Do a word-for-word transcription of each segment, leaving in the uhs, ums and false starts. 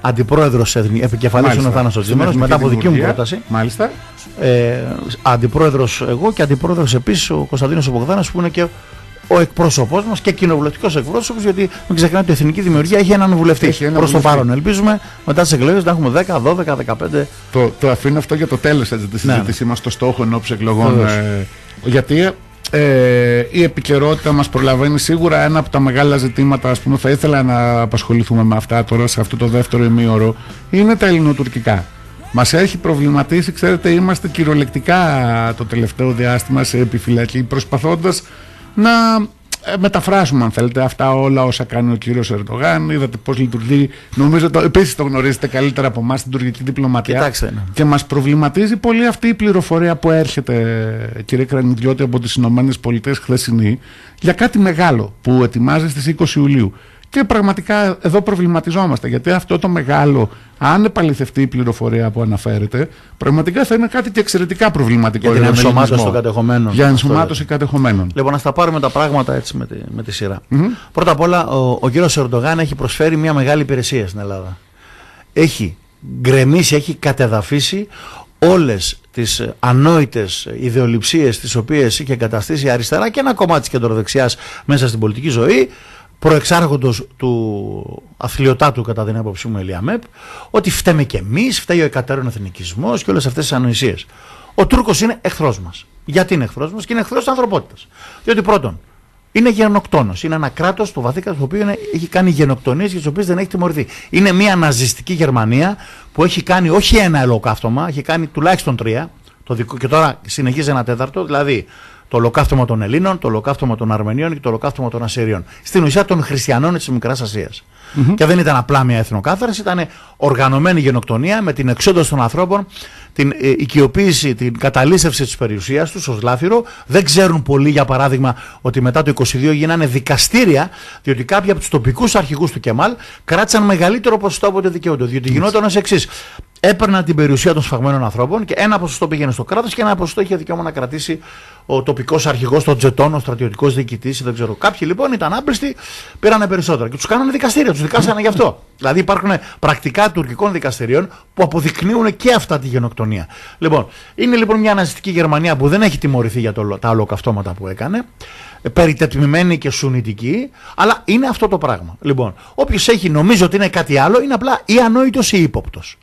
Αντιπρόεδρος επικεφαλής είναι ο Θάνος Τζήμερος, μετά από δική μου πρόταση. Μάλιστα. Ε, αντιπρόεδρος εγώ και αντιπρόεδρος επίσης ο Κωνσταντίνος Μπογδάνος, που είναι και ο εκπρόσωπός μας και κοινοβουλευτικός εκπρόσωπος, γιατί μην ξεχνάτε ότι η Εθνική Δημιουργία έχει έναν βουλευτή. Έχει ένα προς βουλευτή. Το παρόν. Ελπίζουμε μετά τις εκλογές να έχουμε δέκα, δώδεκα, δεκαπέντε. Το, το αφήνω αυτό για το τέλος της συζήτησής ναι. μας, το στόχο ενόψει εκλογών. Ε, γιατί Ε, η επικαιρότητα μας προλαβαίνει σίγουρα, ένα από τα μεγάλα ζητήματα, ας πούμε, θα ήθελα να απασχοληθούμε με αυτά τώρα σε αυτό το δεύτερο ημίωρο, είναι τα ελληνοτουρκικά. Μας έχει προβληματίσει, ξέρετε, είμαστε κυριολεκτικά το τελευταίο διάστημα σε επιφυλακή, προσπαθώντας να μεταφράσουμε, αν θέλετε, αυτά όλα όσα κάνει ο κύριος Ερντογάν. Είδατε πώς λειτουργεί, νομίζω το, επίσης το γνωρίζετε καλύτερα από εμάς, την τουρκική διπλωματία. Κοιτάξτε, ναι. Και μας προβληματίζει πολύ αυτή η πληροφορία που έρχεται, κύριε Κρανιδιώτη, από τις ΗΠΑ χθεσινή, για κάτι μεγάλο που ετοιμάζει στις είκοσι Ιουλίου. Και πραγματικά εδώ προβληματιζόμαστε, γιατί αυτό το μεγάλο, αν επαληθευτεί η πληροφορία που αναφέρεται, πραγματικά θα είναι κάτι και εξαιρετικά προβληματικό για την ενσωμάτωση των κατεχομένων. Για ενσωμάτωση κατεχομένων. Λοιπόν, να στα πάρουμε τα πράγματα έτσι με τη, με τη σειρά. Mm-hmm. Πρώτα απ' όλα, ο, ο κύριος Ερντογάν έχει προσφέρει μια μεγάλη υπηρεσία στην Ελλάδα. Έχει γκρεμίσει, έχει κατεδαφίσει όλες τις ανόητες ιδεολειψίες τις οποίες είχε εγκαταστήσει η αριστερά και ένα κομμάτι της κεντροδεξιάς μέσα στην πολιτική ζωή. Προεξάρχοντος του αθλιωτάτου, κατά την άποψή μου, Ελία ΜΕΠ, ότι φταίμε κι εμείς, φταίει ο εκατέρων εθνικισμός και όλες αυτές τις ανοησίες. Ο Τούρκος είναι εχθρός μας. Γιατί είναι εχθρός μας? Και είναι εχθρός της ανθρωπότητας. Διότι πρώτον, είναι γενοκτόνος. Είναι ένα κράτος, το βαθύκατο, το οποίο είναι, έχει κάνει γενοκτονίες για τις οποίες δεν έχει τιμωρηθεί. Είναι μια ναζιστική Γερμανία που έχει κάνει όχι ένα ελοκαύτωμα, έχει κάνει τουλάχιστον τρία, το δικό, και τώρα συνεχίζει ένα τέταρτο, δηλαδή. Το ολοκαύτωμα των Ελλήνων, το ολοκαύτωμα των Αρμενίων και το ολοκαύτωμα των Ασσυρίων. Στην ουσία των χριστιανών της Μικράς Ασίας. Mm-hmm. Και δεν ήταν απλά μια εθνοκάθαρση, ήταν οργανωμένη γενοκτονία με την εξόντωση των ανθρώπων, την ε, οικειοποίηση, την καταλύσευση της περιουσίας τους ως λάφυρο. Δεν ξέρουν πολλοί, για παράδειγμα, ότι μετά το είκοσι δύο γίνανε δικαστήρια, διότι κάποιοι από τους τοπικούς αρχηγούς του Κεμάλ κράτησαν μεγαλύτερο ποσοστό από ό,τι δικαιούνται. Διότι γινόταν ως εξής. Έπαιρναν την περιουσία των σφαγμένων ανθρώπων και ένα ποσοστό πήγαινε στο κράτος και ένα ποσοστό είχε δικαίωμα να κρατήσει ο τοπικός αρχηγός των τζετών, ο στρατιωτικός διοικητής, δεν ξέρω. Κάποιοι λοιπόν ήταν άμπριστοι, πήρανε περισσότερα και τους κάνανε δικαστήρια, τους δικάσανε γι' αυτό. Δηλαδή υπάρχουν πρακτικά τουρκικών δικαστηρίων που αποδεικνύουν και αυτά τη γενοκτονία. Λοιπόν, είναι λοιπόν μια ναζιστική Γερμανία που δεν έχει τιμωρηθεί για το, τα ολοκαυτώματα που έκανε, περιτετμημένη και σουνητική, αλλά είναι αυτό το πράγμα. Λοιπόν, όποιος έχει νομίζω ότι είναι κάτι άλλο, είναι απλά ή ανόητος ή ύποπτος.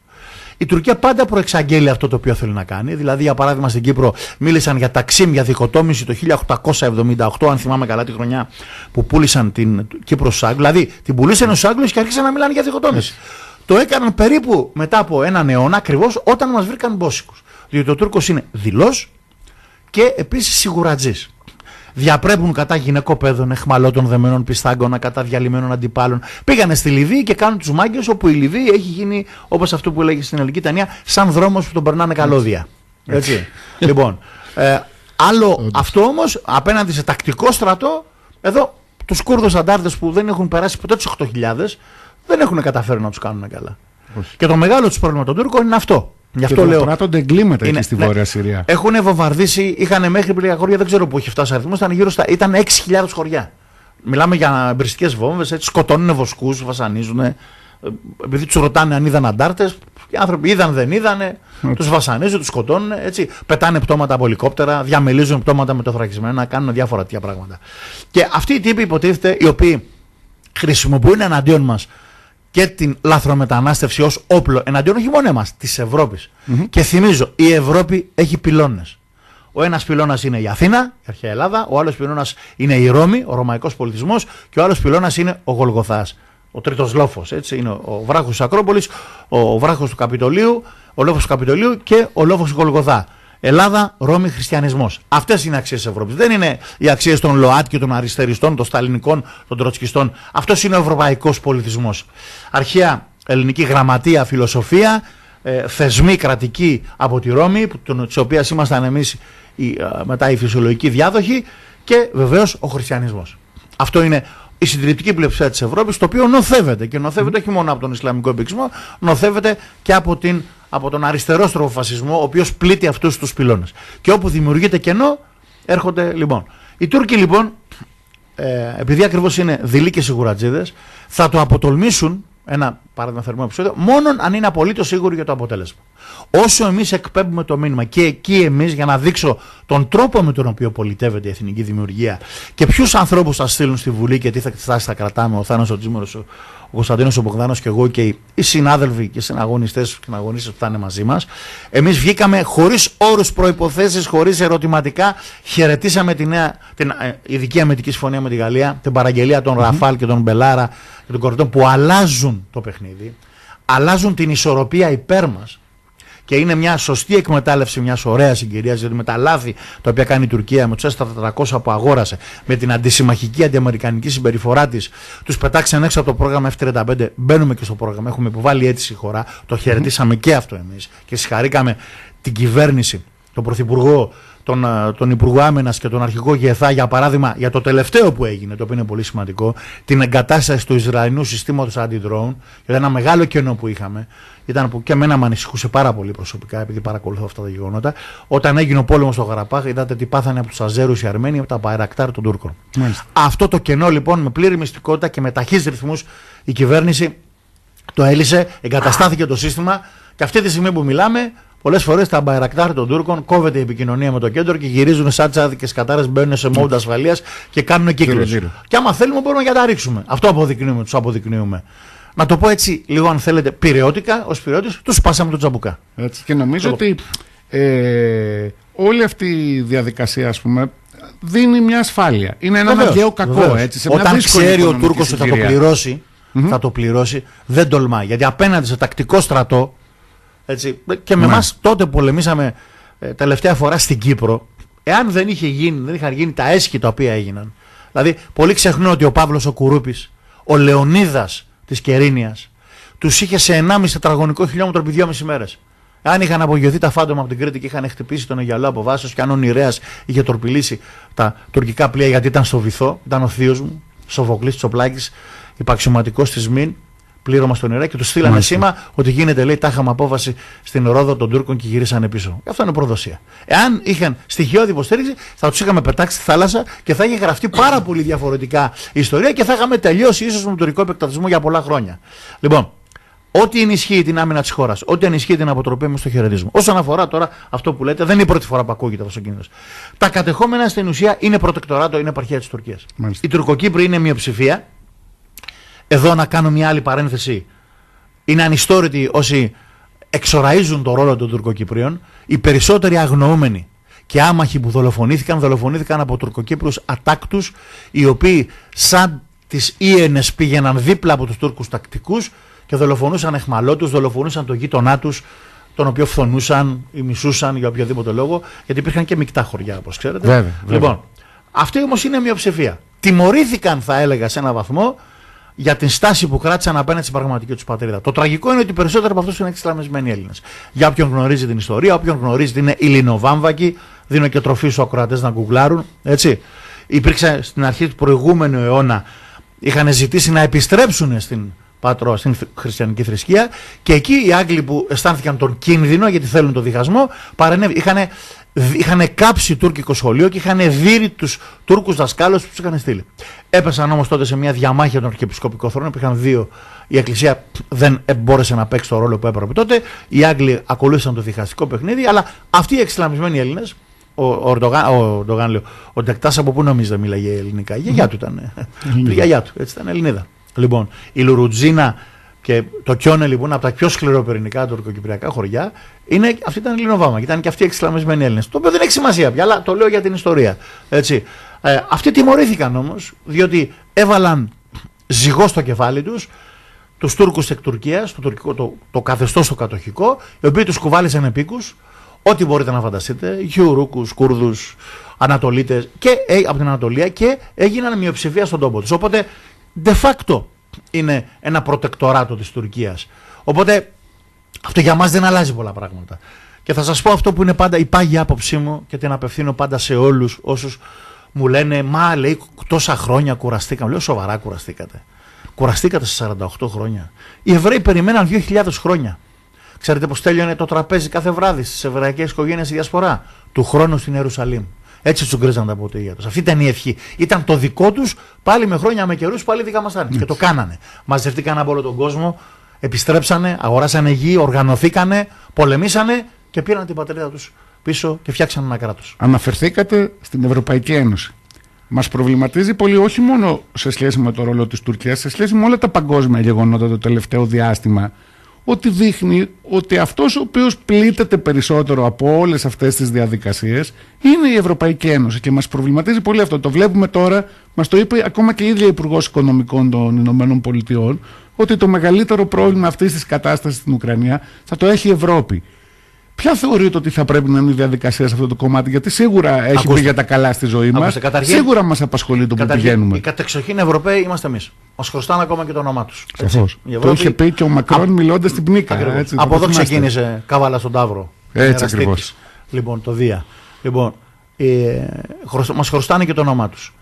Η Τουρκία πάντα προεξαγγέλει αυτό το οποίο θέλει να κάνει. Δηλαδή, για παράδειγμα, στην Κύπρο μίλησαν για ταξίμ, για δικοτόμηση το χίλια οκτακόσια εβδομήντα οκτώ, αν θυμάμαι καλά τη χρονιά που πούλησαν την Κύπρο στους Άγγλους. Δηλαδή, την πουλήσαν στους Άγγλους και άρχισαν να μιλάνε για δικοτόμηση. Mm. Το έκαναν περίπου μετά από έναν αιώνα ακριβώς, όταν μας βρήκαν μπόσικους. Διότι ο Τούρκος είναι δειλός και επίσης σιγουρατζής. Διαπρέπουν κατά γυναικοπαίδων, αιχμαλώτων, δεμένων πιστάγκων, κατά διαλυμένων αντιπάλων. Πήγανε στη Λιβύη και κάνουν τους μάγκες, όπου η Λιβύη έχει γίνει, όπως αυτό που λέγει στην ελληνική ταινία, σαν δρόμος που τον περνάνε καλώδια. Έτσι. Έτσι. Λοιπόν, ε, άλλο Όντως. Αυτό όμως απέναντι σε τακτικό στρατό, εδώ τους Κούρδους αντάρτες που δεν έχουν περάσει ποτέ τους οκτώ χιλιάδες, δεν έχουν καταφέρει να τους κάνουν καλά. Όχι. Και το μεγάλο τους πρόβλημα των Τούρκων είναι αυτό. Γι' αυτό λέω. Πράττονται εγκλήματα εκεί στη Βόρεια Συρία. Έχουν βομβαρδίσει, είχαν μέχρι πλήρια χωριά, δεν ξέρω πού έχει φτάσει ο αριθμός, ήταν γύρω στα. Ήταν έξι χιλιάδες χωριά. Μιλάμε για εμπριστικές βόμβες, έτσι, σκοτώνουν βοσκούς, βασανίζουν. Επειδή τους ρωτάνε αν είδαν αντάρτες, οι άνθρωποι είδαν, δεν είδανε, τους βασανίζουν, τους σκοτώνουν, έτσι. Πετάνε πτώματα από ελικόπτερα, διαμελίζουν πτώματα με το θωρακισμένα, κάνουν διάφορα τέτοια πράγματα. Και αυτοί οι τύποι υποτίθεται, οι οποίοι χρησιμοποιούν εναντίον μας και την λαθρομετανάστευση ως όπλο εναντίον όχι μόνο εμάς, της Ευρώπης. Mm-hmm. Και θυμίζω, η Ευρώπη έχει πυλώνες. Ο ένας πυλώνας είναι η Αθήνα, η αρχαία Ελλάδα, ο άλλος πυλώνας είναι η Ρώμη, ο ρωμαϊκός πολιτισμός, και ο άλλος πυλώνας είναι ο Γολγοθάς, ο τρίτος λόφος. Έτσι, είναι ο βράχος της Ακρόπολης, ο βράχος του Καπιτολίου, ο λόφος του Καπιτολίου και ο λόφος του Γολγοθά. Ελλάδα, Ρώμη, χριστιανισμός. Αυτές είναι οι αξίες της Ευρώπης. Δεν είναι οι αξίες των ΛΟΑΤ και των αριστεριστών, των σταλινικών, των τροτσκιστών. Αυτός είναι ο ευρωπαϊκός πολιτισμός. Αρχαία ελληνική γραμματεία, φιλοσοφία, ε, θεσμοί κρατικοί από τη Ρώμη, της οποίας ήμασταν εμείς οι, μετά οι φυσιολογικοί διάδοχοι, και βεβαίως ο χριστιανισμός. Αυτό είναι η συντριπτική πλειοψηφία της Ευρώπης, το οποίο νοθεύεται. Και νοθεύεται όχι μόνο από τον Ισλαμικό επίξιμο, νοθεύεται και από την. από τον αριστερόστροφο φασισμό, ο οποίος πλήττει αυτούς τους πυλώνες. Και όπου δημιουργείται κενό, έρχονται λοιπόν. Οι Τούρκοι λοιπόν, ε, επειδή ακριβώς είναι δειλοί και σιγουρατζίδες, θα το αποτολμήσουν ένα παραδοθερμό επεισόδιο, μόνον αν είναι απολύτως σίγουροι για το αποτέλεσμα. Όσο εμείς εκπέμπουμε το μήνυμα, και εκεί εμείς, για να δείξω τον τρόπο με τον οποίο πολιτεύεται η Εθνική Δημιουργία και ποιους ανθρώπους θα στείλουν στη Βουλή και τι θα στάσει θα κρατάμε, ο Θάνος ο Τζήμερος, ο Κωνσταντίνος ο Μπογδάνος και εγώ και οι συνάδελφοι και συναγωνιστές και συναγωνίστες που θα είναι μαζί μας, εμείς βγήκαμε χωρίς όρους, προϋποθέσεις, χωρίς ερωτηματικά, χαιρετήσαμε την, νέα, την ειδική αμυντική συμφωνία με τη Γαλλία, την παραγγελία των mm-hmm. Ραφάλ και των Μπελάρα και των κορδών που αλλάζουν το παιχνίδι, αλλάζουν την ισορροπία υπέρ μας. Και είναι μια σωστή εκμετάλλευση μια ωραία συγκυρία, γιατί με τα λάθη τα οποία κάνει η Τουρκία, με τους ες τετρακόσια που αγόρασε, με την αντισημαχική, αντιαμερικανική συμπεριφορά της, τους πετάξαν έξω από το πρόγραμμα εφ τριάντα πέντε. Μπαίνουμε και στο πρόγραμμα. Έχουμε υποβάλει αίτηση η χώρα. Το χαιρετήσαμε και αυτό εμείς. Και συγχαρήκαμε την κυβέρνηση, τον Πρωθυπουργό, τον, τον Υπουργό Άμυνας και τον Αρχηγό ΓΕΘΑ, για παράδειγμα, για το τελευταίο που έγινε, το οποίο είναι πολύ σημαντικό, την εγκατάσταση του Ισραηλινού συστήματος αντιδρόουν. Ήταν ένα μεγάλο κενό που είχαμε. Ήταν που και εμένα με ανησυχούσε πάρα πολύ προσωπικά, επειδή παρακολουθώ αυτά τα γεγονότα. Όταν έγινε ο πόλεμος στο Γαραπάχ, είδατε τι πάθανε από τους Αζέρους οι Αρμένιοι, από τα Μπαϊρακτάρ των Τούρκων. Μάλιστα. Αυτό το κενό λοιπόν, με πλήρη μυστικότητα και με ταχύς ρυθμούς, η κυβέρνηση το έλυσε, εγκαταστάθηκε το σύστημα και αυτή τη στιγμή που μιλάμε. Πολλές φορές τα Μπαϊρακτάρ των Τούρκων κόβεται η επικοινωνία με το κέντρο και γυρίζουν σαν τσάδικες κατάρες, μπαίνουν σε μόντ ασφαλείας και κάνουν κύκλους. Και άμα θέλουμε, μπορούμε να τα ρίξουμε. Αυτό αποδεικνύουμε, τους αποδεικνύουμε. Να το πω έτσι, λίγο αν θέλετε, πυραιώτικα, ως πυραιώτης, τους σπάσαμε τον τσαμπουκά. Έτσι, και νομίζω το... ότι ε, όλη αυτή η διαδικασία, ας πούμε, δίνει μια ασφάλεια. Είναι ένα αναγκαίο κακό. Έτσι, σε μια Όταν ξέρει ο Τούρκος ότι θα το πληρώσει, mm-hmm. θα το πληρώσει, δεν τολμάει. Γιατί απέναντι σε τακτικό στρατό. Έτσι. Και με εμάς τότε που πολεμήσαμε ε, τελευταία φορά στην Κύπρο, εάν δεν, είχε γίνει, δεν είχαν γίνει τα έσχη τα οποία έγιναν. Δηλαδή, πολλοί ξεχνούν ότι ο Παύλος ο Κουρούπης, ο Λεωνίδας της Κερίνειας, τους είχε σε ενάμιση τετραγωνικό χιλιόμετρο επί δυόμιση μέρες. Αν είχαν απογειωθεί τα φάντομα από την Κρήτη και είχαν χτυπήσει τον Αιγαλό από βάσος, και αν ο Νηρέας είχε τορπιλήσει τα τουρκικά πλοία, γιατί ήταν στο βυθό, ήταν ο θείος μου, Σοβοκλής Τσοπλάκης, υπαξιωματικός της ΜΗΝ. Πλήρωμα στον Ιράκ και του στείλανε Μάλιστα. σήμα ότι γίνεται, λέει, τάχαμε απόφαση στην Ρόδο των Τούρκων και γυρίσανε πίσω. Αυτό είναι προδοσία. Εάν είχαν στοιχειώδη υποστήριξη, θα τους είχαμε πετάξει στη θάλασσα και θα είχε γραφτεί πάρα πολύ διαφορετικά η ιστορία και θα είχαμε τελειώσει ίσως με τον τουρκικό επεκτατισμό για πολλά χρόνια. Λοιπόν, ό,τι ενισχύει την άμυνα της χώρας, ό,τι ενισχύει την αποτροπή, εμείς το χαιρετίζουμε. Όσον αφορά τώρα αυτό που λέτε, δεν είναι η πρώτη φορά που ακούγεται αυτός ο κίνδυνος. Τα κατεχόμενα στην ουσία είναι προτεκτοράτο, είναι επαρχία της Τουρκίας. Οι Τουρκοκύπροι είναι μειοψηφία. Εδώ να κάνω μια άλλη παρένθεση. Είναι ανιστόρητοι όσοι εξοραίζουν τον ρόλο των Τουρκοκυπρίων. Οι περισσότεροι αγνοούμενοι και άμαχοι που δολοφονήθηκαν, δολοφονήθηκαν από Τουρκοκύπρους ατάκτους, οι οποίοι σαν τις Ήενες πήγαιναν δίπλα από τους Τούρκους τακτικούς και δολοφονούσαν αιχμαλώτους, δολοφονούσαν τον γείτονά τους, τον οποίο φθονούσαν ή μισούσαν για οποιοδήποτε λόγο, γιατί υπήρχαν και μεικτά χωριά, όπως ξέρετε. Βέβαια, βέβαια. Λοιπόν, αυτή όμως είναι μειοψηφία. Τιμωρήθηκαν, θα έλεγα, σε έναν βαθμό, για την στάση που κράτησαν απέναντι στην πραγματική τους πατρίδα. Το τραγικό είναι ότι οι περισσότεροι από αυτούς είναι εξισλαμισμένοι Έλληνες. Για όποιον γνωρίζει την ιστορία, όποιον γνωρίζει είναι Ελληνοβάμβακοι, δίνω και τροφή στους ακροατές να γκουγκλάρουν. Έτσι. Υπήρξε στην αρχή του προηγούμενου αιώνα, είχαν ζητήσει να επιστρέψουν στην Πάτρο, στην χριστιανική θρησκεία, και εκεί οι Άγγλοι που αισθάνθηκαν τον κίνδυνο, γιατί θέλουν το διχασμό, παρενέβησαν. Είχαν κάψει τουρκικό σχολείο και είχαν δείρει τους Τούρκους δασκάλους που τους είχαν στείλει. Έπεσαν όμως τότε σε μια διαμάχη για τον αρχιεπισκοπικό θρόνο. Υπήρχαν δύο. Η Εκκλησία δεν μπόρεσε να παίξει το ρόλο που έπρεπε τότε. Οι Άγγλοι ακολούθησαν το διχαστικό παιχνίδι. Αλλά αυτοί οι εξισλαμισμένοι Έλληνες, ο Ερντογάν, ο Ντεκτάς, από πού νομίζετε μίλαγε ελληνικά? Η γιαγιά του ήταν. Η γιαγιά του, έτσι, ήταν Ελληνίδα. Λοιπόν, η Λουρουτζίνα και το Κιόνε, λοιπόν, από τα πιο σκληροπυρηνικά τουρκοκυπριακά χωριά, είναι, αυτή ήταν Ελληνοβάμα και ήταν και αυτοί οι εξισλαμισμένοι Έλληνες. Το οποίο δεν έχει σημασία πια, αλλά το λέω για την ιστορία. Έτσι. Ε, αυτοί τιμωρήθηκαν όμως, διότι έβαλαν ζυγό στο κεφάλι τους τους Τούρκους εκ Τουρκίας, το, τουρκικό, το, το καθεστώς το κατοχικό, οι οποίοι τους κουβάλισαν επίκους, ό,τι μπορείτε να φανταστείτε, Γιουρούκους, Κούρδους, Ανατολίτες και, ε, από την Ανατολία, και έγιναν μειοψηφία στον τόπο τους. Οπότε, de facto, είναι ένα προτεκτοράτο της Τουρκίας. Οπότε αυτό για μας δεν αλλάζει πολλά πράγματα. Και θα σας πω αυτό που είναι πάντα η πάγια άποψή μου και την απευθύνω πάντα σε όλους όσους μου λένε, μα, λέει, τόσα χρόνια κουραστήκαμε. Λέω, σοβαρά κουραστήκατε? Κουραστήκατε σε σαράντα οκτώ χρόνια? Οι Εβραίοι περιμέναν δύο χιλιάδες χρόνια. Ξέρετε πως τέλειωνε το τραπέζι κάθε βράδυ στις εβραϊκές οικογένειες η διασπορά? Του χρόνου στην Ιερουσαλήμ. Έτσι τους γκρίζαν τα ποτήρια τους. Αυτή ήταν η ευχή. Ήταν το δικό τους, πάλι με χρόνια με καιρούς, πάλι δικά μας ήταν. Και το κάνανε. Μαζευτήκαν από όλο τον κόσμο, επιστρέψανε, αγοράσανε γη, οργανωθήκανε, πολεμήσανε και πήραν την πατρίδα τους πίσω και φτιάξαν ένα κράτος. Αναφερθήκατε στην Ευρωπαϊκή Ένωση. Μας προβληματίζει πολύ, όχι μόνο σε σχέση με το ρόλο της Τουρκίας, σε σχέση με όλα τα παγκόσμια γεγονότα το τελευταίο διάστημα, ότι δείχνει ότι αυτός ο οποίος πλήττεται περισσότερο από όλες αυτές τις διαδικασίες είναι η Ευρωπαϊκή Ένωση. Και μας προβληματίζει πολύ αυτό. Το βλέπουμε τώρα, μας το είπε ακόμα και η ίδια Υπουργός Οικονομικών των Ηνωμένων Πολιτειών, ότι το μεγαλύτερο πρόβλημα αυτής της κατάστασης στην Ουκρανία θα το έχει η Ευρώπη. Ποια θεωρείτε ότι θα πρέπει να είναι η διαδικασία σε αυτό το κομμάτι, γιατί σίγουρα έχει ακούστε, πει για τα καλά στη ζωή μας, σίγουρα μας απασχολεί το που πηγαίνουμε. Οι κατεξοχήν Ευρωπαίοι είμαστε εμείς. Μας χρωστάνε ακόμα και το όνομά τους. Σαφώς. Ευρώπη... Το είχε πει και ο Μακρόν α... μιλώντας στην πνίκα. Έτσι, από εδώ ξεκίνησε κάβαλα στον Ταύρο. Έτσι ακριβώς. Λοιπόν, το Δία. Λοιπόν, ε, χρωσ... μας χρωστάνε και το όνομά τους.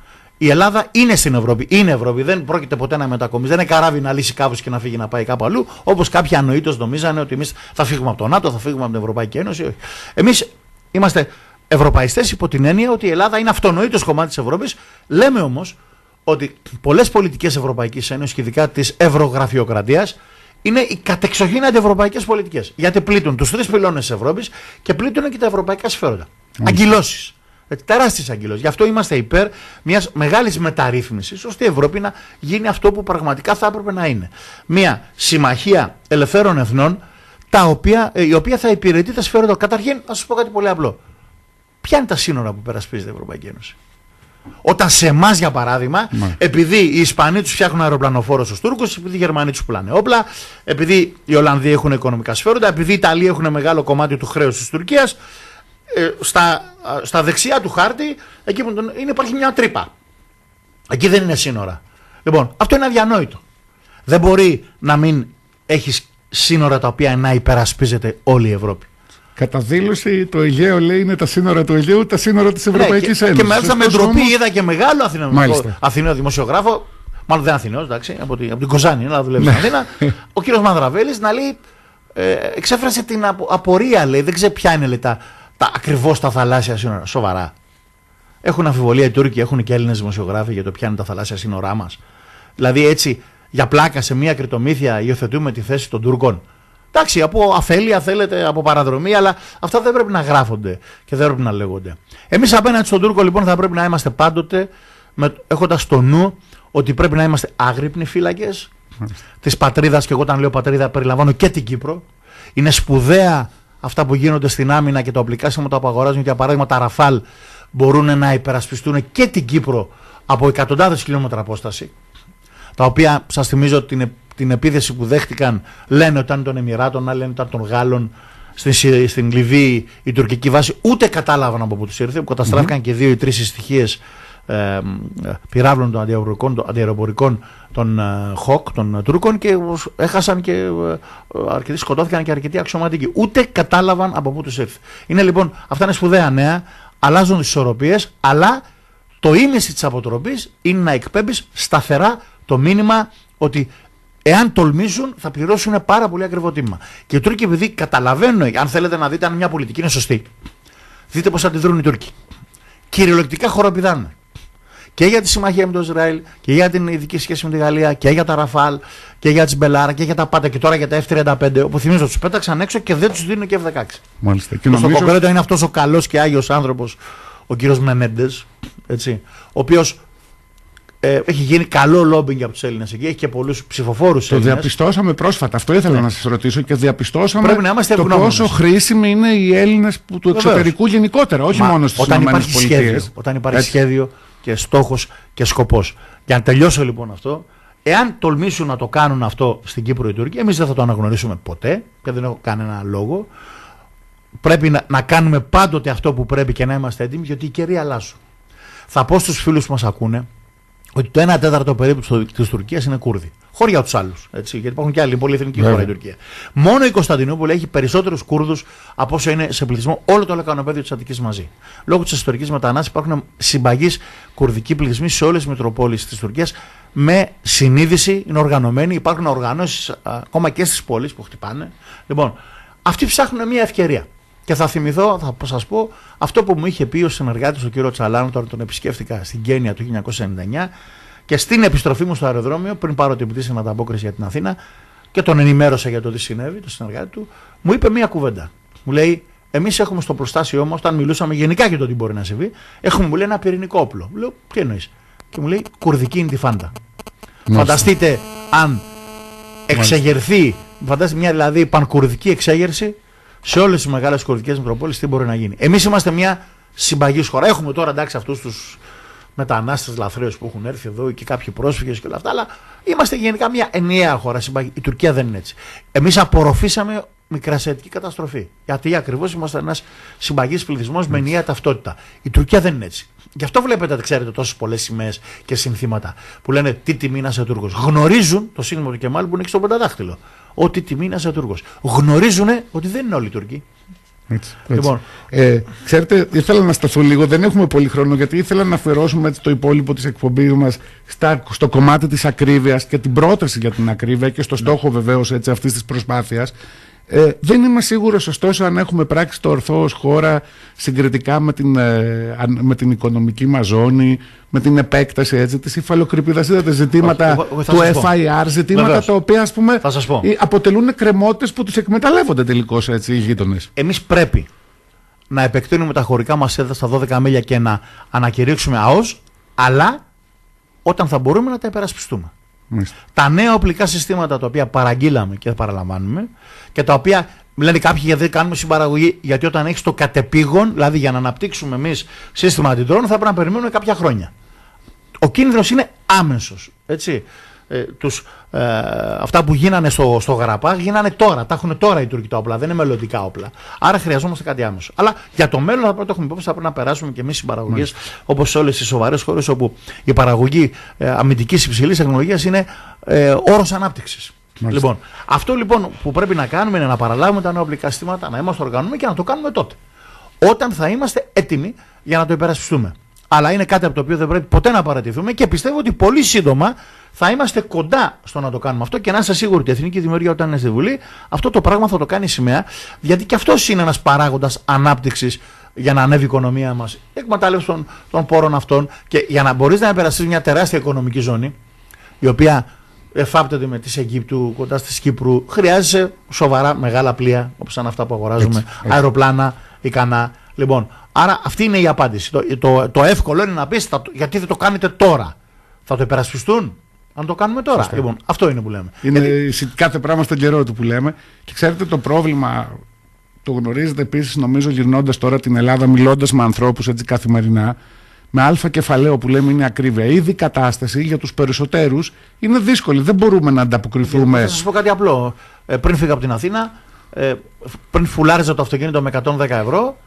Η Ελλάδα είναι στην Ευρώπη. Είναι Ευρώπη. Δεν πρόκειται ποτέ να μετακομίσει. Δεν είναι καράβι να λύσει κάπου και να φύγει να πάει κάπου αλλού. Όπως κάποιοι ανοήτως νομίζανε ότι εμείς θα φύγουμε από το ΝΑΤΟ, θα φύγουμε από την Ευρωπαϊκή Ένωση. Εμείς είμαστε ευρωπαϊστές υπό την έννοια ότι η Ελλάδα είναι αυτονοήτως κομμάτι της Ευρώπης. Λέμε όμως ότι πολλές πολιτικές Ευρωπαϊκής Ένωσης και ειδικά της ευρωγραφειοκρατίας είναι οι κατεξοχήν αντιευρωπαϊκές πολιτικές. Γιατί πλήττουν τους τρεις πυλώνες της Ευρώπης και πλήττουν και τα ευρωπαϊκά συμφέροντα. Αγκυλώσεις. Τεράστιες αγκυλώσεις. Γι' αυτό είμαστε υπέρ μιας μεγάλης μεταρρύθμισης, ώστε η Ευρώπη να γίνει αυτό που πραγματικά θα έπρεπε να είναι. Μια συμμαχία ελευθέρων εθνών, τα οποία, η οποία θα υπηρετεί τα συμφέροντα. Καταρχήν, να σας πω κάτι πολύ απλό. Ποια είναι τα σύνορα που περασπίζεται η Ευρωπαϊκή Ένωση? Όταν σε εμάς, για παράδειγμα, ναι. επειδή οι Ισπανοί τους φτιάχνουν αεροπλανοφόρο στους Τούρκους, επειδή οι Γερμανοί τους πουλάνε όπλα, επειδή οι Ολλανδοί έχουν οικονομικά συμφέροντα, επειδή οι Ιταλοί έχουν μεγάλο κομμάτι του χρέους της Τουρκίας. Στα, στα δεξιά του χάρτη, εκεί που τον, είναι, υπάρχει μια τρύπα. Εκεί δεν είναι σύνορα. Λοιπόν, αυτό είναι αδιανόητο. Δεν μπορεί να μην έχεις σύνορα τα οποία να υπερασπίζεται όλη η Ευρώπη. Κατά δήλωση, το Αιγαίο λέει είναι τα σύνορα του Αιγαίου, τα σύνορα της Ευρωπαϊκής ναι, Ένωσης. Και, και μάλιστα με ντροπή είδα και μεγάλο Αθηναίο δημοσιογράφο, μάλλον δεν Αθηναίος, εντάξει, από την, από την Κοζάνη, να δουλεύει στην Αθήνα, ο κύριος Μανδραβέλης να λέει, ε, εξέφρασε την απο, απορία, λέει, δεν ξέρει ποια είναι λετά. Τα, ακριβώς τα θαλάσσια σύνορα. Σοβαρά. Έχουν αμφιβολία οι Τούρκοι, έχουν και Έλληνες δημοσιογράφοι για το ποια είναι τα θαλάσσια σύνορά μας. Δηλαδή, έτσι, για πλάκα, σε μία κριτομύθια υιοθετούμε τη θέση των Τούρκων. Εντάξει, από αφέλεια θέλετε, από παραδρομή, αλλά αυτά δεν πρέπει να γράφονται και δεν πρέπει να λέγονται. Εμείς απέναντι στον Τούρκο, λοιπόν, θα πρέπει να είμαστε πάντοτε, έχοντας στο νου ότι πρέπει να είμαστε άγρυπνοι φύλακες της πατρίδας. Και εγώ, όταν λέω πατρίδα, περιλαμβάνω και την Κύπρο. Είναι σπουδαία. Αυτά που γίνονται στην άμυνα και το οπλικά σύμματα που αγοράζουν, για παράδειγμα τα Ραφάλ, μπορούν να υπερασπιστούν και την Κύπρο από εκατοντάδες χιλιόμετρα απόσταση. Τα οποία, σας θυμίζω, την, την επίθεση που δέχτηκαν, λένε ότι ήταν των Εμμυράτων, άλλοι λένε ότι ήταν των Γάλλων. Στην, στην Λιβύη, η τουρκική βάση, ούτε κατάλαβαν από πού τους ήρθε, που καταστράφηκαν mm-hmm. και δύο ή τρεις συστοιχίες ε, πυράβλων των αντιαεροπορικών των Χοκ, ε, των Τούρκων, και έχασαν και ε, αρκετοί, σκοτώθηκαν και αρκετοί αξιωματικοί. Ούτε κατάλαβαν από πού τους ήρθε. Είναι λοιπόν, αυτά είναι σπουδαία νέα, αλλάζουν τις ισορροπίες, αλλά το ίμιση της αποτροπής είναι να εκπέμπεις σταθερά το μήνυμα ότι εάν τολμήσουν, θα πληρώσουν πάρα πολύ ακριβό τίμημα. Και οι Τούρκοι, επειδή καταλαβαίνουν, αν θέλετε να δείτε αν μια πολιτική είναι σωστή, δείτε πώς αντιδρούν οι Τούρκοι. Κυριολεκτικά χοροπηδάνε. Και για τη συμμαχία με το Ισραήλ, και για την ειδική σχέση με τη Γαλλία, και για τα Ραφάλ, και για τις Μπελάρα, και για τα Πάτα, και τώρα για τα εφ τριάντα πέντε. Όπου θυμίζω, τους πέταξαν έξω και δεν τους δίνουν και εφ δεκαέξι. Μάλιστα. Και νομίζω... στο Κογκρέτο είναι αυτός ο καλός και άγιος άνθρωπος, ο κύριος Μεμέντε, ο οποίος. Ε, έχει γίνει καλό λόμπινγκ από τους Έλληνες εκεί, έχει και πολλούς ψηφοφόρους. Το Έλληνες. Διαπιστώσαμε πρόσφατα. Αυτό ήθελα ναι. να σας ρωτήσω και διαπιστώσαμε να το πόσο χρήσιμοι είναι οι Έλληνες που, του εξωτερικού γενικότερα, όχι Μα, μόνο στις ΗΠΑ. Όταν υπάρχει έτσι. Σχέδιο και στόχος και σκοπός. Για να τελειώσω λοιπόν αυτό, εάν τολμήσουν να το κάνουν αυτό στην Κύπρο οι Τούρκοι, εμείς δεν θα το αναγνωρίσουμε ποτέ και δεν έχω κανένα λόγο. Πρέπει να, να κάνουμε πάντοτε αυτό που πρέπει και να είμαστε έτοιμοι, γιατί οι καιροί αλλάζουν. Θα πω στους φίλους που μας ακούνε. Ότι το ένα τέταρτο περίπου της Τουρκίας είναι Κούρδοι. Χωρί για τους άλλους. Έτσι, γιατί υπάρχουν και άλλοι πολυεθνικοί χώροι η Τουρκία. Μόνο η Κωνσταντινούπολη έχει περισσότερους Κούρδους από όσο είναι σε πληθυσμό όλο το λεκανοπέδιο της Αττικής μαζί. Λόγω της ιστορικής μετανάστευσης υπάρχουν συμπαγείς κουρδικοί πληθυσμοί σε όλες τις μητροπόλεις της Τουρκίας. Με συνείδηση, είναι οργανωμένοι, υπάρχουν οργανώσεις ακόμα και στις πόλεις που χτυπάνε. Λοιπόν, αυτοί ψάχνουν μια ευκαιρία. Και θα θυμηθώ, θα σας πω, αυτό που μου είχε πει ο συνεργάτης ο κ. Τσαλάνου, όταν τον επισκέφτηκα στην Κένια το χίλια εννιακόσια ενενήντα εννιά και στην επιστροφή μου στο αεροδρόμιο, πριν πάρω την πτήση στην ανταπόκριση για την Αθήνα και τον ενημέρωσα για το τι συνέβη, το συνεργάτη του, μου είπε μία κουβέντα. Μου λέει, εμείς έχουμε στο προστάσιό μας, όταν μιλούσαμε γενικά για το τι μπορεί να συμβεί, έχουμε, μου λέει, ένα πυρηνικό όπλο. Λέω, τι εννοείς? Και μου λέει, κουρδική ιντιφάντα. Φανταστείτε αν εξεγερθεί, φανταστείτε μια δηλαδή πανκουρδική εξέγερση σε όλες τις μεγάλες κουρδικές μητροπόλεις, τι μπορεί να γίνει. Εμείς είμαστε μια συμπαγής χώρα. Έχουμε τώρα εντάξει αυτούς τους μετανάστες λαθρέους που έχουν έρθει εδώ και κάποιοι πρόσφυγες και όλα αυτά, αλλά είμαστε γενικά μια ενιαία χώρα. Η Τουρκία δεν είναι έτσι. Εμείς απορροφήσαμε μικρασιατική καταστροφή. Γιατί ακριβώς είμαστε ένας συμπαγής πληθυσμός με ενιαία ταυτότητα. Η Τουρκία δεν είναι έτσι. Γι' αυτό βλέπετε, ξέρετε, τόσες πολλές σημαίες και συνθήματα που λένε τι τιμή να είσαι Τούρκος. Γνωρίζουν το σύνθημα του Κεμάλ που είναι και στο πενταδάχτυλο. Ό,τι τιμή να είσαι Τούρκος. Γνωρίζουν ότι δεν είναι όλοι οι Τούρκοι. Έτσι, έτσι. Λοιπόν, ε, ξέρετε, ήθελα να σταθώ λίγο, δεν έχουμε πολύ χρόνο, γιατί ήθελα να αφιερώσουμε το υπόλοιπο της εκπομπής μας στα, στο κομμάτι της ακρίβειας και την πρόταση για την ακρίβεια και στο στόχο βεβαίως αυτής της προσπάθειας. Ε, δεν είμαι σίγουρος ωστόσο αν έχουμε πράξει το ορθό ως χώρα συγκριτικά με την, ε, με την οικονομική μας ζώνη, με την επέκταση έτσι, της υφαλοκρηπίδας, είδατε ζητήματα εγώ, εγώ, του εφ άι αρ, ζητήματα Βεβαίως. τα οποία ας πούμε, αποτελούν κρεμότητες που τους εκμεταλλεύονται τελικώς έτσι, οι γείτονες. Εμείς πρέπει να επεκτείνουμε τα χωρικά μας έδρα στα δώδεκα μίλια και να ανακηρύξουμε ΑΟΣ, αλλά όταν θα μπορούμε να τα υπερασπιστούμε. Τα νέα οπλικά συστήματα τα οποία παραγγείλαμε και παραλαμβάνουμε και τα οποία λένε κάποιοι γιατί δεν κάνουμε συμπαραγωγή, γιατί όταν έχει το κατεπήγον, δηλαδή για να αναπτύξουμε εμείς σύστημα αντιδρών, θα πρέπει να περιμένουμε κάποια χρόνια. Ο κίνδυνος είναι άμεσος. Έτσι. Ε, τους, ε, αυτά που γίνανε στο, στο Γαραπάχ γίνανε τώρα. Τα έχουν τώρα οι Τούρκοι τα όπλα, δεν είναι μελλοντικά όπλα. Άρα χρειαζόμαστε κάτι άμεσο. Αλλά για το μέλλον θα πρέπει να έχουμε υπόψη, θα πρέπει να περάσουμε και εμείς συμπαραγωγές όπως σε όλες τις σοβαρές χώρες όπου η παραγωγή ε, αμυντικής υψηλής τεχνολογίας είναι ε, όρος ανάπτυξης. Λοιπόν, αυτό λοιπόν που πρέπει να κάνουμε είναι να παραλάβουμε τα νέα οπλικά συστήματα, να είμαστε οργανωμένοι και να το κάνουμε τότε. Όταν θα είμαστε έτοιμοι για να το υπερασπιστούμε. Αλλά είναι κάτι από το οποίο δεν πρέπει ποτέ να παρατηθούμε και πιστεύω ότι πολύ σύντομα θα είμαστε κοντά στο να το κάνουμε αυτό. Και να είστε σίγουροι ότι η Εθνική Δημιουργία, όταν είναι στη Βουλή, αυτό το πράγμα θα το κάνει σημαία. Γιατί και αυτό είναι ένας παράγοντας ανάπτυξης για να ανέβει η οικονομία μας. Εκμετάλλευση των, των πόρων αυτών και για να μπορείς να υπερασπιστείς μια τεράστια οικονομική ζώνη, η οποία εφάπτεται με τη Αιγύπτου, κοντά στη Κύπρου. Χρειάζεσαι σοβαρά μεγάλα πλοία, όπως είναι αυτά που αγοράζουμε, έτσι, έτσι. αεροπλάνα, ικανά. Λοιπόν, άρα αυτή είναι η απάντηση. Το, το, το εύκολο είναι να πεις θα, γιατί δεν το κάνετε τώρα. Θα το υπερασπιστούν αν το κάνουμε τώρα. Φωστά. Λοιπόν, αυτό είναι που λέμε. Είναι Γιατί... κάθε πράγμα στον καιρό του που λέμε. Και ξέρετε το πρόβλημα, το γνωρίζετε επίσης νομίζω γυρνώντας τώρα την Ελλάδα, μιλώντας με ανθρώπους έτσι καθημερινά, με αλφα κεφαλαίο που λέμε είναι ακρίβεια. Ήδη η κατάσταση για τους περισσότερους είναι δύσκολη. Δεν μπορούμε να ανταποκριθούμε. Θα σας πω κάτι απλό. Ε, πριν φύγα από την Αθήνα, ε, πριν φουλάριζα το αυτοκίνητο με εκατόν δέκα ευρώ.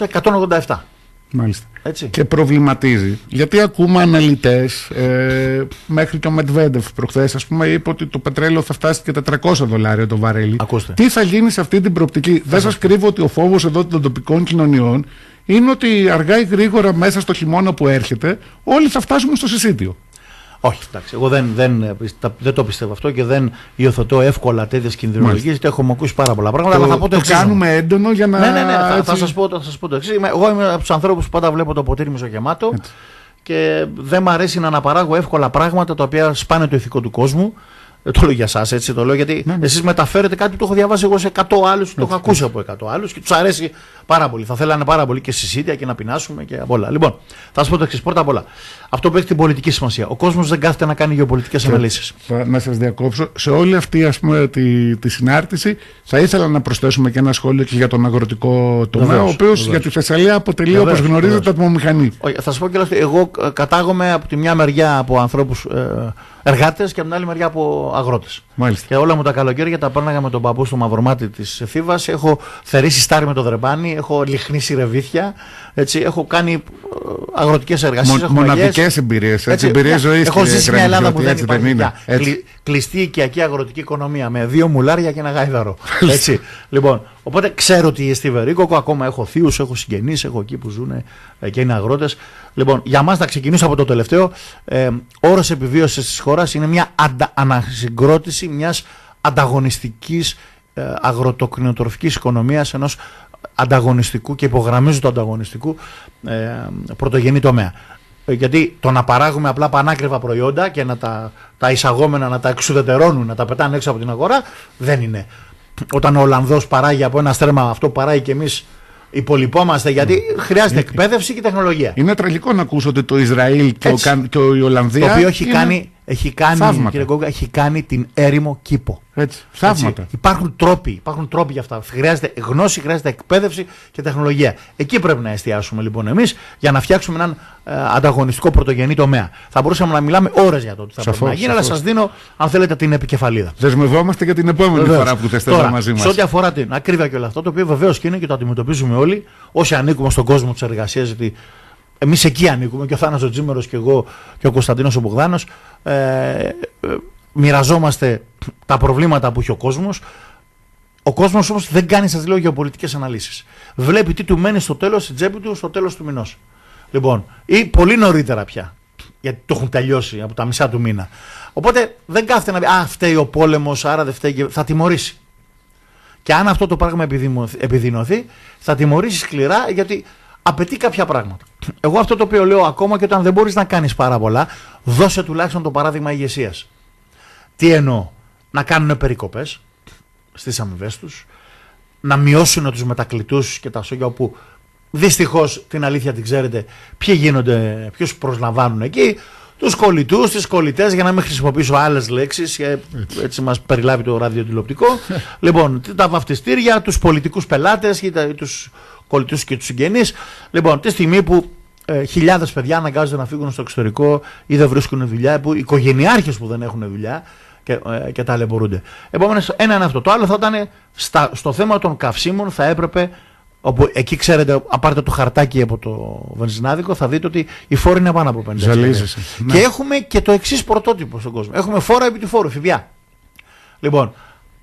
εκατόν ογδόντα επτά. Μάλιστα. Έτσι. Και προβληματίζει. Γιατί ακούμε αναλυτές, ε, μέχρι και ο Μετβέντεφ προχθές, ας πούμε, είπε ότι το πετρέλαιο θα φτάσει και τα τριακόσια δολάρια το βαρέλι. Ακούστε. Τι θα γίνει σε αυτή την προοπτική? Δεν σας κρύβω ότι ο φόβος εδώ των τοπικών κοινωνιών είναι ότι αργά ή γρήγορα μέσα στο χειμώνα που έρχεται, όλοι θα φτάσουμε στο συσίτιο. Όχι, εντάξει. Εγώ δεν, δεν, δεν το πιστεύω αυτό και δεν υιοθετώ εύκολα τέτοιες κινδυνολογίες, γιατί έχουμε ακούσει πάρα πολλά πράγματα. Το, αλλά θα πω το, το κάνουμε έντονο για να. Ναι, ναι, ναι. Θα, θα σας πω, πω το εξής. Εγώ είμαι από τους ανθρώπους που πάντα βλέπω το ποτήρι μισογεμάτο και δεν μου αρέσει να αναπαράγω εύκολα πράγματα τα οποία σπάνε το ηθικό του κόσμου. Δεν το λέω για εσάς, έτσι το λέω, γιατί ναι, ναι. εσείς μεταφέρετε κάτι που το έχω διαβάσει εγώ σε εκατό άλλους, το έχω ακούσει από εκατό άλλους και τους αρέσει πάρα πολύ. Θα θέλανε πάρα πολύ και συσίτια και να πεινάσουμε και απ' όλα. Λοιπόν, θα σας πω το εξής. Πρώτα απ' όλα, αυτό που έχει την πολιτική σημασία. Ο κόσμος δεν κάθεται να κάνει γεωπολιτικές αναλύσεις. Να σας διακόψω. Σε όλη αυτή ας πούμε, τη, τη συνάρτηση, θα ήθελα να προσθέσουμε και ένα σχόλιο και για τον αγροτικό τομέα, βεβαίως, ο οποίος για τη Θεσσαλία αποτελεί, όπως γνωρίζετε, ατμομηχανή. Θα σας πω και εγώ κατάγομαι από τη μια μεριά από ανθρώπους. Ε, εργάτες και από την άλλη μεριά από αγρότες. Μάλιστα. Και όλα μου τα καλοκαίρια τα πέρναγα με τον παππού στο Μαυρομάτι της Θήβας. Έχω θερήσει στάρι με το δρεπάνι, έχω λιχνίσει ρεβίθια. Έτσι, έχω κάνει αγροτικές εργασίες. Μο, μοναδικές εμπειρίες. Εμπειρίες ζωής. Έχω ζήσει μια Ελλάδα που δεν υπάρχει πια. Κλειστή οικιακή αγροτική οικονομία με δύο μουλάρια και ένα γάιδαρο. Έτσι. Λοιπόν, οπότε ξέρω ότι στη Βερίκοκο ακόμα έχω θείους, έχω συγγενείς, έχω εκεί που ζουν και είναι αγρότες. Λοιπόν, για μας θα ξεκινήσω από το τελευταίο. Ε, όρος επιβίωσης της χώρας είναι μια αντα, ανασυγκρότηση μιας ανταγωνιστικής ε, αγροτοκτηνοτροφικής οικονομίας, ενός ανταγωνιστικού και υπογραμμίζω το ανταγωνιστικού ε, πρωτογενή τομέα. Γιατί το να παράγουμε απλά πανάκριβα προϊόντα και να τα, τα εισαγόμενα να τα εξουδετερώνουν, να τα πετάνε έξω από την αγορά, δεν είναι. Όταν ο Ολλανδός παράγει από ένα στέρμα αυτό που παράγει και εμείς υπολοιπόμαστε, γιατί χρειάζεται εκπαίδευση και τεχνολογία. Είναι τρελικό να ακούσω ότι το Ισραήλ και, ο, και η Ολλανδία. Το οποίο έχει είναι... κάνει. Έχει κάνει, κύριε Κόγκα, έχει κάνει την έρημο κήπο. Έτσι, έτσι. Υπάρχουν τρόποι, υπάρχουν τρόποι για αυτά. Χρειάζεται γνώση, χρειάζεται εκπαίδευση και τεχνολογία. Εκεί πρέπει να εστιάσουμε λοιπόν εμείς για να φτιάξουμε έναν ε, ανταγωνιστικό πρωτογενή τομέα. Θα μπορούσαμε να μιλάμε ώρες για το τι θα σαφώς, πρέπει να γίνει, αλλά σας δίνω, αν θέλετε, την επικεφαλίδα. Δεσμευόμαστε για την επόμενη βεβαίως. Φορά που θα μαζί μας. Σε ό,τι αφορά την ακρίβεια και όλα αυτά, το οποίο βεβαίως και είναι και το αντιμετωπίζουμε όλοι όσοι ανήκουμε στον κόσμο της εργασίας. Εμείς εκεί ανήκουμε και ο Θάνος ο Τζήμερος και εγώ και ο Κωνσταντίνος ο Μπογδάνος. Ε, ε, μοιραζόμαστε τα προβλήματα που έχει ο κόσμος. Ο κόσμος όμως δεν κάνει, σας λέω, γεωπολιτικές αναλύσεις. Βλέπει τι του μένει στο τέλος, στην τσέπη του, στο τέλος του μηνός. Λοιπόν, ή πολύ νωρίτερα πια, γιατί το έχουν τελειώσει από τα μισά του μήνα. Οπότε δεν κάθεται να πει «Α, φταίει ο πόλεμος, άρα δεν φταίει», θα τιμωρήσει. Και αν αυτό το πράγμα επιδεινωθεί, θα τιμωρήσει σκληρά, γιατί απαιτεί κάποια πράγματα. Εγώ αυτό το οποίο λέω, ακόμα και όταν δεν μπορείς να κάνεις πάρα πολλά, δώσε τουλάχιστον το παράδειγμα ηγεσίας. Τι εννοώ? Να κάνουν περικοπές στις αμοιβές τους, να μειώσουν τους μετακλητούς και τα σόγια που δυστυχώς την αλήθεια την ξέρετε ποιοι γίνονται, ποιους προσλαμβάνουν εκεί, τους κολλητούς, τις κολλητές, για να μην χρησιμοποιήσω άλλες λέξεις, έτσι, έτσι μας περιλάβει το ραδιοτηλεοπτικό. Λοιπόν, τα βαφτιστήρια, τους πολιτικούς πελάτες ή τους κολλητούς και τους συγγενείς. Λοιπόν, τη στιγμή που ε, χιλιάδες παιδιά αναγκάζονται να φύγουν στο εξωτερικό ή δεν βρίσκουν δουλειά, που οικογενειάρχες που δεν έχουν δουλειά και, ε, και ταλαιπωρούνται. Επομένως, ένα είναι αυτό. Το άλλο θα ήταν στα, στο θέμα των καυσίμων, θα έπρεπε. Όπου εκεί ξέρετε, πάρτε το χαρτάκι από το βενζινάδικο, θα δείτε ότι η φόρη είναι πάνω από πενήντα. Ζαλίζεσαι. Και ναι. Έχουμε και το εξής πρωτότυπο στον κόσμο. Έχουμε φόρα επί του φόρου, ΦΠΑ. Λοιπόν,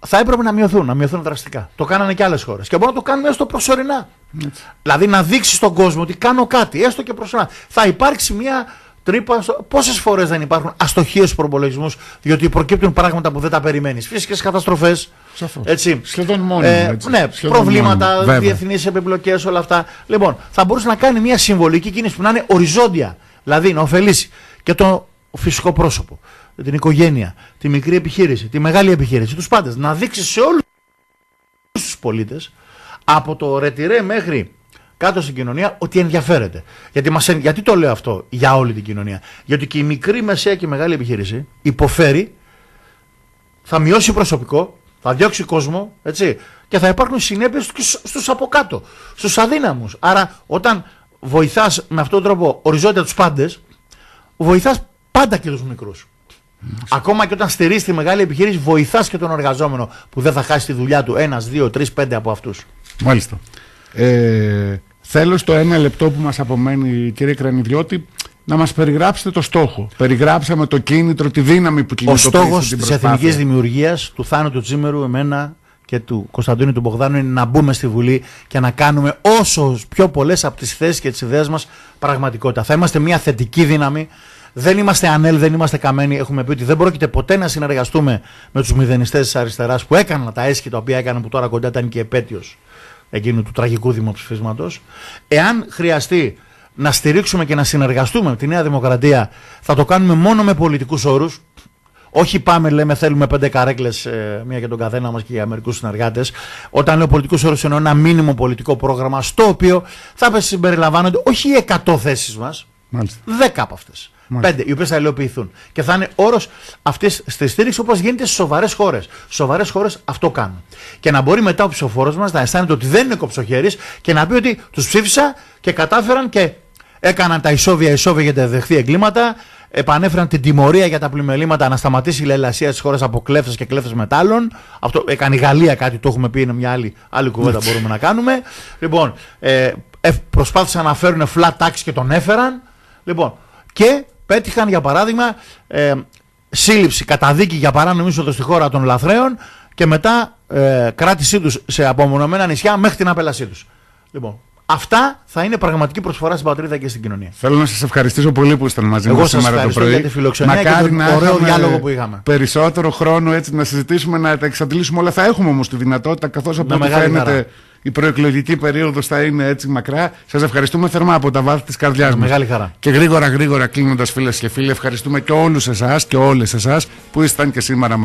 θα έπρεπε να μειωθούν, να μειωθούν δραστικά. Το κάνανε και άλλες χώρες. Και μπορούμε να το κάνουμε έστω προσωρινά. Έτσι. Δηλαδή να δείξει στον κόσμο ότι κάνω κάτι, έστω και προσωρινά. Θα υπάρξει μια τρύπα. Στο... Πόσες φορές δεν υπάρχουν αστοχίες στους προπολογισμούς, διότι προκύπτουν πράγματα που δεν τα περιμένεις. Φυσικές καταστροφές. Έτσι. Σχεδόν μόνο. Ε, ναι, σχεδόν προβλήματα, διεθνείς επιπλοκές, όλα αυτά. Λοιπόν, θα μπορούσε να κάνει μια συμβολική κίνηση που να είναι οριζόντια. Δηλαδή να ωφελήσει και το φυσικό πρόσωπο, την οικογένεια, τη μικρή επιχείρηση, τη μεγάλη επιχείρηση, τους πάντες. Να δείξει σε όλους τους πολίτες, από το ρετιρέ μέχρι κάτω στην κοινωνία, ότι ενδιαφέρεται. Γιατί, μας, γιατί το λέω αυτό για όλη την κοινωνία? Γιατί και η μικρή, μεσαία και η μεγάλη επιχείρηση υποφέρει, θα μειώσει προσωπικό, θα διώξει κόσμο, έτσι, και θα υπάρχουν συνέπειες στους από κάτω, στους αδύναμους. Άρα όταν βοηθάς με αυτόν τον τρόπο οριζόντια τους πάντες, βοηθάς πάντα και τους μικρούς. Ακόμα και όταν στηρίζεις τη μεγάλη επιχείρηση, βοηθάς και τον εργαζόμενο που δεν θα χάσει τη δουλειά του, ένας, δύο, τρεις, πέντε από αυτούς. Μάλιστα. Ε, θέλω στο ένα λεπτό που μας απομένει, κύριε Κρανιδιώτη, να μας περιγράψετε το στόχο. Περιγράψαμε το κίνητρο, τη δύναμη που κινητοποιεί. Ο στόχος της Εθνικής Δημιουργίας, του Θάνου του Τζήμερου, εμένα και του Κωνσταντίνου του Μπογδάνου, είναι να μπούμε στη Βουλή και να κάνουμε όσο πιο πολλές από τις θέσεις και τις ιδέες μας πραγματικότητα. Θα είμαστε μια θετική δύναμη. Δεν είμαστε ανέλ, δεν είμαστε καμένοι. Έχουμε πει ότι δεν πρόκειται ποτέ να συνεργαστούμε με τους μηδενιστές της αριστεράς που έκαναν τα έσχη τα οποία έκαναν, που τώρα κοντά ήταν και επέτειος εκείνου του τραγικού δημοψηφίσματος. Εάν χρειαστεί να στηρίξουμε και να συνεργαστούμε με τη Νέα Δημοκρατία, θα το κάνουμε μόνο με πολιτικούς όρους. Όχι πάμε, λέμε, θέλουμε πέντε καρέκλες, ε, μία για τον καθένα μας και για μερικούς συνεργάτες. Όταν λέω πολιτικούς όρους, εννοώ ένα μήνυμο πολιτικό πρόγραμμα, στο οποίο θα συμπεριλαμβάνονται όχι οι εκατό θέσεις μας, δέκα από αυτές. Πέντε, οι οποίες θα υλοποιηθούν. Και θα είναι όρος αυτής της στήριξης, όπως γίνεται στις σοβαρές χώρες. Σοβαρές χώρες αυτό κάνουν. Και να μπορεί μετά ο ψηφοφόρος μας να αισθάνεται ότι δεν είναι κοψοχέρης και να πει ότι τους ψήφισα και κατάφεραν και έκαναν τα ισόβια ισόβια για τα δεχθεί εγκλήματα, επανέφεραν την τιμωρία για τα πλημελήματα, να σταματήσει η λαϊλασία στις χώρες από κλέφτες και κλέφτες μετάλλων. Αυτό έκανε η Γαλλία, κάτι το έχουμε πει, είναι μια άλλη, άλλη κουβέντα μπορούμε να κάνουμε. Λοιπόν, ε, προσπάθησαν να φέρουν flat tax και τον έφεραν. Λοιπόν, και πέτυχαν για παράδειγμα ε, σύλληψη, καταδίκη για παράνομη είσοδο στη χώρα των λαθρέων και μετά ε, κράτησή τους σε απομονωμένα νησιά μέχρι την απέλασή τους. Λοιπόν, αυτά θα είναι πραγματική προσφορά στην πατρίδα και στην κοινωνία. Θέλω να σας ευχαριστήσω πολύ που ήσταν μαζί μας σήμερα το πρωί. Εγώ σας ευχαριστώ για τη φιλοξενία Μακάρι και τον ωραίο διάλογο που είχαμε. Περισσότερο χρόνο έτσι να συζητήσουμε, να τα εξαντλήσουμε όλα. Θα έχουμε όμως τη δυνατότητα, καθώς από ό,τι φαίνεται η προεκλογική περίοδος θα είναι έτσι μακρά. Σας ευχαριστούμε θερμά από τα βάθη της καρδιάς μας. Μεγάλη χαρά. Και γρήγορα γρήγορα κλείνοντας, φίλες και φίλοι, ευχαριστούμε και όλους εσάς και όλες εσάς που ήσταν και σήμερα μαζί.